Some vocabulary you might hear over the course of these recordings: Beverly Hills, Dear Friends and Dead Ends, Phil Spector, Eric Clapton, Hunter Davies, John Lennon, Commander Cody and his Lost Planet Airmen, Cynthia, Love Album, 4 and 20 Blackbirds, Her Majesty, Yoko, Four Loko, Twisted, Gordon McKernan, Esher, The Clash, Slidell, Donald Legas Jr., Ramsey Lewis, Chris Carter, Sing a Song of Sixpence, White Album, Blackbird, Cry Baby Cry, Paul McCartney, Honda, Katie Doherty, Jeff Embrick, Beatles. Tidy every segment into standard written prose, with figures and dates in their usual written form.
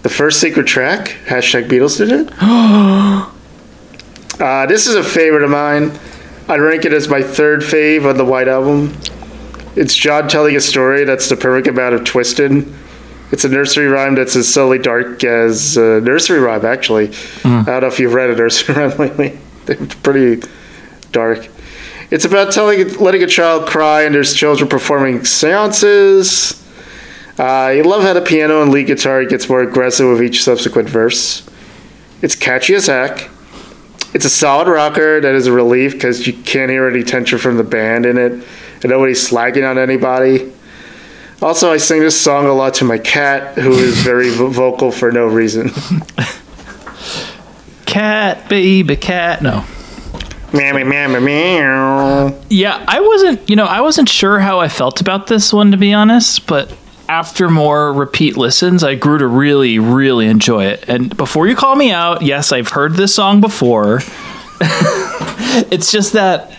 The first secret track, hashtag Beatles did it. This is a favorite of mine. I rank it as my third fave on the White Album. It's John telling a story that's the perfect amount of twisted. It's a nursery rhyme that's as subtly dark as a nursery rhyme, actually. I don't know if you've read a nursery rhyme lately. They're pretty dark. It's about letting a child cry, and there's children performing seances. I love how the piano and lead guitar gets more aggressive with each subsequent verse. It's catchy as heck. It's a solid rocker that is a relief because you can't hear any tension from the band in it, and nobody's slagging on anybody. Also, I sing this song a lot to my cat, who is very vocal for no reason. Cat, baby, cat. No. Mammy, mammy, meow. Yeah, I wasn't sure how I felt about this one, to be honest, but after more repeat listens, I grew to really, really enjoy it. And before you call me out, yes, I've heard this song before. It's just that,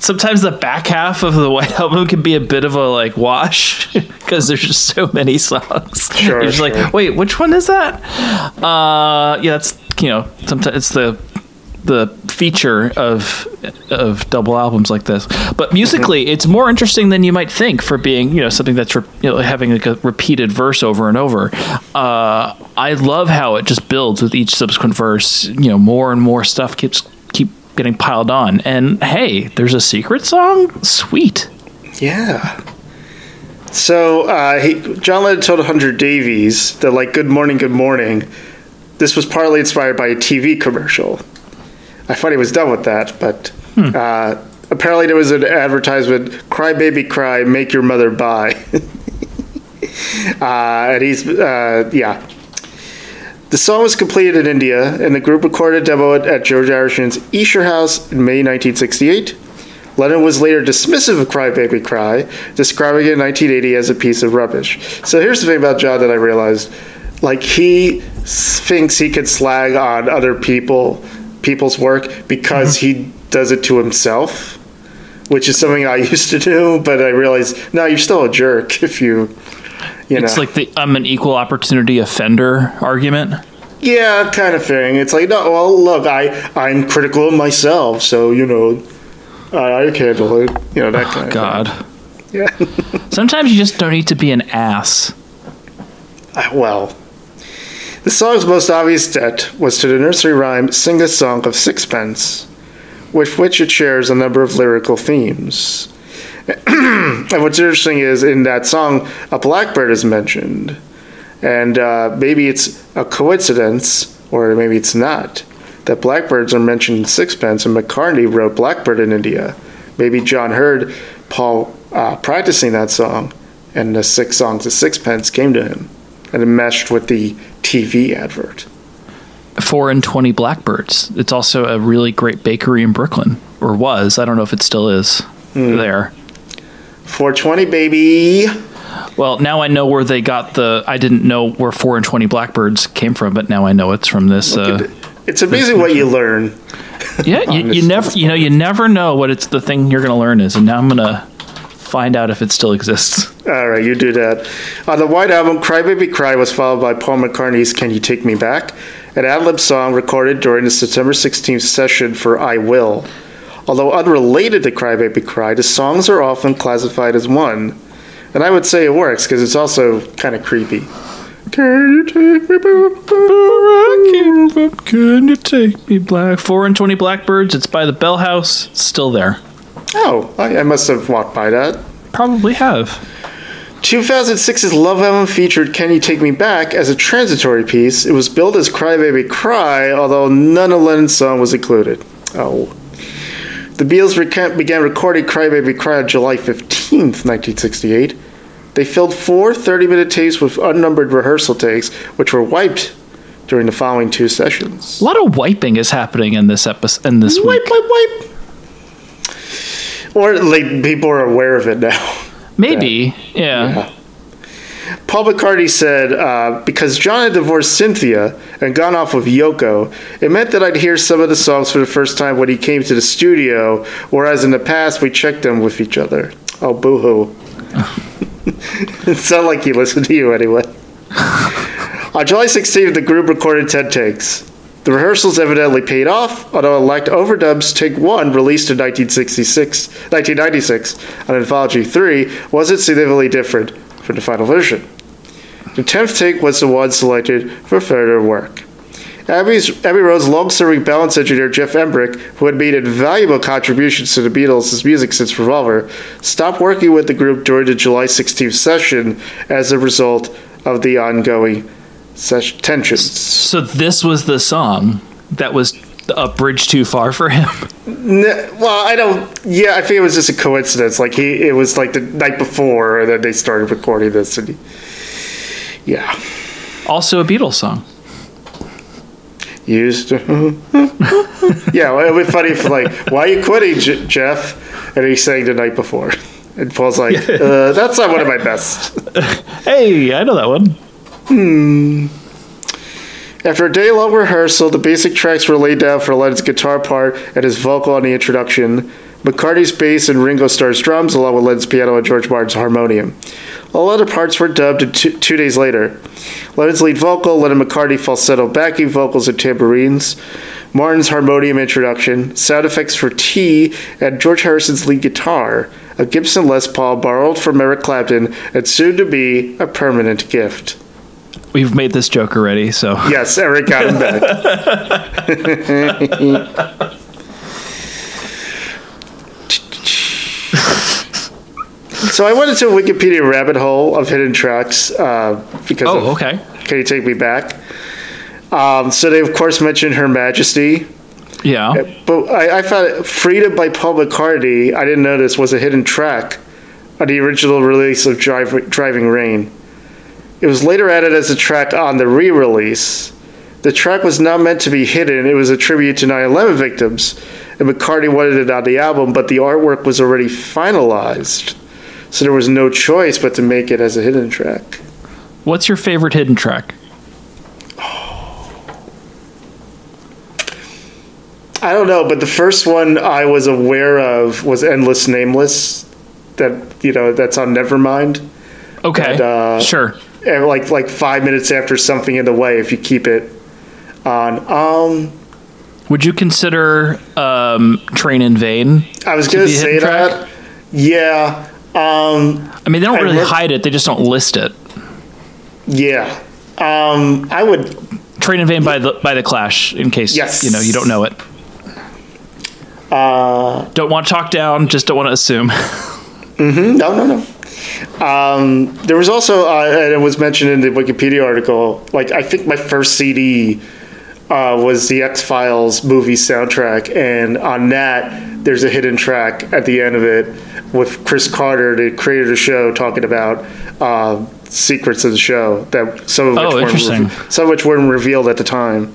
sometimes the back half of the White Album can be a bit of a wash because there's just so many songs. Sure, you're just like, wait, which one is that? Yeah, that's, sometimes it's the feature of double albums like this, but musically it's more interesting than you might think for being something that's having a repeated verse over and over. I love how it just builds with each subsequent verse. More and more stuff keep getting piled on, and hey, there's a secret song. Sweet. Yeah. So John Lennon told Hunter Davies that Good Morning, Good Morning, this was partly inspired by a TV commercial. I thought he was done with that, but apparently there was an advertisement, Cry Baby Cry, Make Your Mother Buy. And he's, yeah. The song was completed in India, and the group recorded a demo at George Harrison's Esher house in May 1968. Lennon was later dismissive of Cry Baby Cry, describing it in 1980 as a piece of rubbish. So here's the thing about John that I realized. He thinks he can slag on other people's work because he does it to himself, which is something I used to do, but I realized, no, you're still a jerk if you know. It's like the I'm an equal opportunity offender argument. Yeah, kind of thing. It's no, well, look, I'm critical of myself, so, I can handle it. That kind of thing. Yeah. Sometimes you just don't need to be an ass. Well... The song's most obvious debt was to the nursery rhyme Sing a Song of Sixpence, with which it shares a number of lyrical themes. And what's interesting is, in that song, a blackbird is mentioned. And maybe it's a coincidence, or maybe it's not, that blackbirds are mentioned in Sixpence, and McCartney wrote Blackbird in India. Maybe John heard Paul practicing that song, and the six songs of Sixpence came to him, and it meshed with the TV advert. 4 and 20 Blackbirds. It's also a really great bakery in Brooklyn, or was. I don't know if it still is there. 420, baby. Well, now I know where they got I didn't know where 4 and 20 Blackbirds came from, but now I know it's from this. It's amazing what you learn. Yeah, you never know what it's the thing you're going to learn is, and now I'm going to find out if it still exists. All right, you do that. On the White Album, Cry Baby Cry was followed by Paul McCartney's Can You Take Me Back, an ad-lib song recorded during the September 16th session for I Will. Although unrelated to Cry Baby Cry, the songs are often classified as one. And I would say it works, because it's also kind of creepy. Can you take me back? Can you take me back? 4 and 20 Blackbirds, it's by the Bell House, it's still there. Oh, I must have walked by that. Probably have. 2006's Love Album featured Can You Take Me Back as a transitory piece. It was billed as Cry Baby Cry, although none of Lennon's song was included. Oh. The Beatles began recording Cry Baby Cry on July 15th, 1968. They filled 4 30-minute tapes with unnumbered rehearsal takes, which were wiped during the following two sessions. A lot of wiping is happening in this episode, in this week. Wipe. Or like people are aware of it now. Maybe, yeah. Paul McCartney said, because John had divorced Cynthia and gone off with Yoko, it meant that I'd hear some of the songs for the first time when he came to the studio, whereas in the past we checked them with each other. Oh, boo-hoo. It sounded like he listened to you anyway. On July 16th, the group recorded 10 takes. The rehearsals evidently paid off, although it lacked overdubs. Take 1, released in 1996 on Anthology 3, wasn't significantly different from the final version. The 10th take was the one selected for further work. Abbey Road's long-serving balance engineer Jeff Embrick, who had made invaluable contributions to the Beatles' music since Revolver, stopped working with the group during the July 16th session as a result of the ongoing tensions. So this was the song that was a bridge too far for him? I think it was just a coincidence. Like it was like the night before, and then they started recording this. And yeah. Also a Beatles song. Used to. Yeah, it would be funny if, like, why are you quitting, Jeff? And he sang the night before. And Paul's like, that's not one of my best. Hey, I know that one. After a day-long rehearsal, the basic tracks were laid down for Lennon's guitar part and his vocal on the introduction, McCartney's bass and Ringo Starr's drums, along with Lennon's piano and George Martin's harmonium. All other parts were dubbed 2 days later. Lennon's lead vocal, Lennon McCartney falsetto backing vocals and tambourines, Martin's harmonium introduction, sound effects for T, and George Harrison's lead guitar, a Gibson Les Paul borrowed from Eric Clapton and soon to be a permanent gift. We've made this joke already, so... Yes, Eric got him back. So I went into a Wikipedia rabbit hole of hidden tracks because Can You Take Me Back? So they, of course, mentioned Her Majesty. Yeah. But I found Frida by Paul McCartney, I didn't know this, was a hidden track on the original release of Driving Rain. It was later added as a track on the re-release. The track was not meant to be hidden. It was a tribute to 9/11 victims, and McCartney wanted it on the album, but the artwork was already finalized, so there was no choice but to make it as a hidden track. What's your favorite hidden track? I don't know, but the first one I was aware of was Endless Nameless. That's on Nevermind. Okay, and, sure. And like 5 minutes after Something in the Way, if you keep it on. Would you consider Train in Vain? I was going to say that. Yeah. I mean, they don't really hide it. They just don't list it. Yeah. I would. Train in Vain by the Clash, in case you don't know it. Don't want to talk down. Just don't want to assume. Mm-hmm. No. There was also, and it was mentioned in the Wikipedia article, like I think my first CD was the X Files movie soundtrack, and on that there's a hidden track at the end of it with Chris Carter, the creator of the show, talking about secrets of the show that some of which weren't revealed at the time.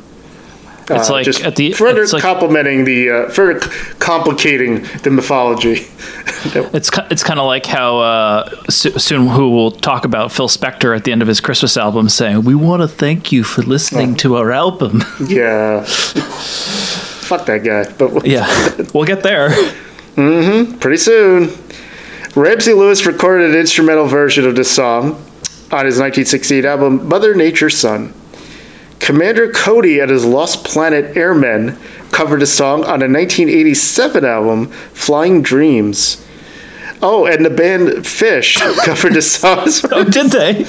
It's like just at the further complimenting the further complicating the mythology. It's kind of like how soon who will talk about Phil Spector at the end of his Christmas album saying, "We want to thank you for listening to our album." Yeah, fuck that guy. But we'll get there. Mm-hmm. Pretty soon, Ramsey Lewis recorded an instrumental version of this song on his 1968 album Mother Nature's Son. Commander Cody and his Lost Planet Airmen covered a song on a 1987 album, Flying Dreams. Oh, and the band Fish covered a song. Oh, did they?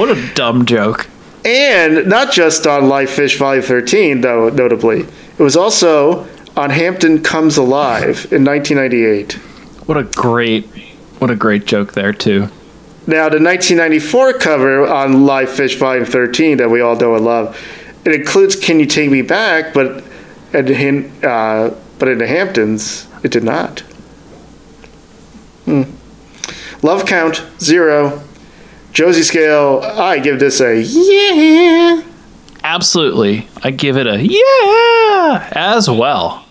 What a dumb joke. And not just on Live Fish Volume 13, though, notably. It was also on Hampton Comes Alive in 1998. What a great joke there, too. Now, the 1994 cover on Live Fish Volume 13 that we all know and love, it includes "Can You Take Me Back," but in the Hamptons, it did not. Love Count, 0. Josie scale, I give this a yeah. Absolutely. I give it a yeah as well.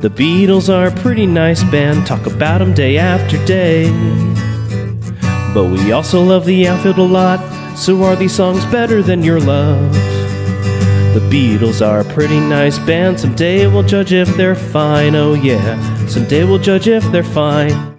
The Beatles are a pretty nice band, talk about them day after day. But we also love the outfield a lot, so are these songs better than your love? The Beatles are a pretty nice band, someday we'll judge if they're fine, oh yeah, someday we'll judge if they're fine.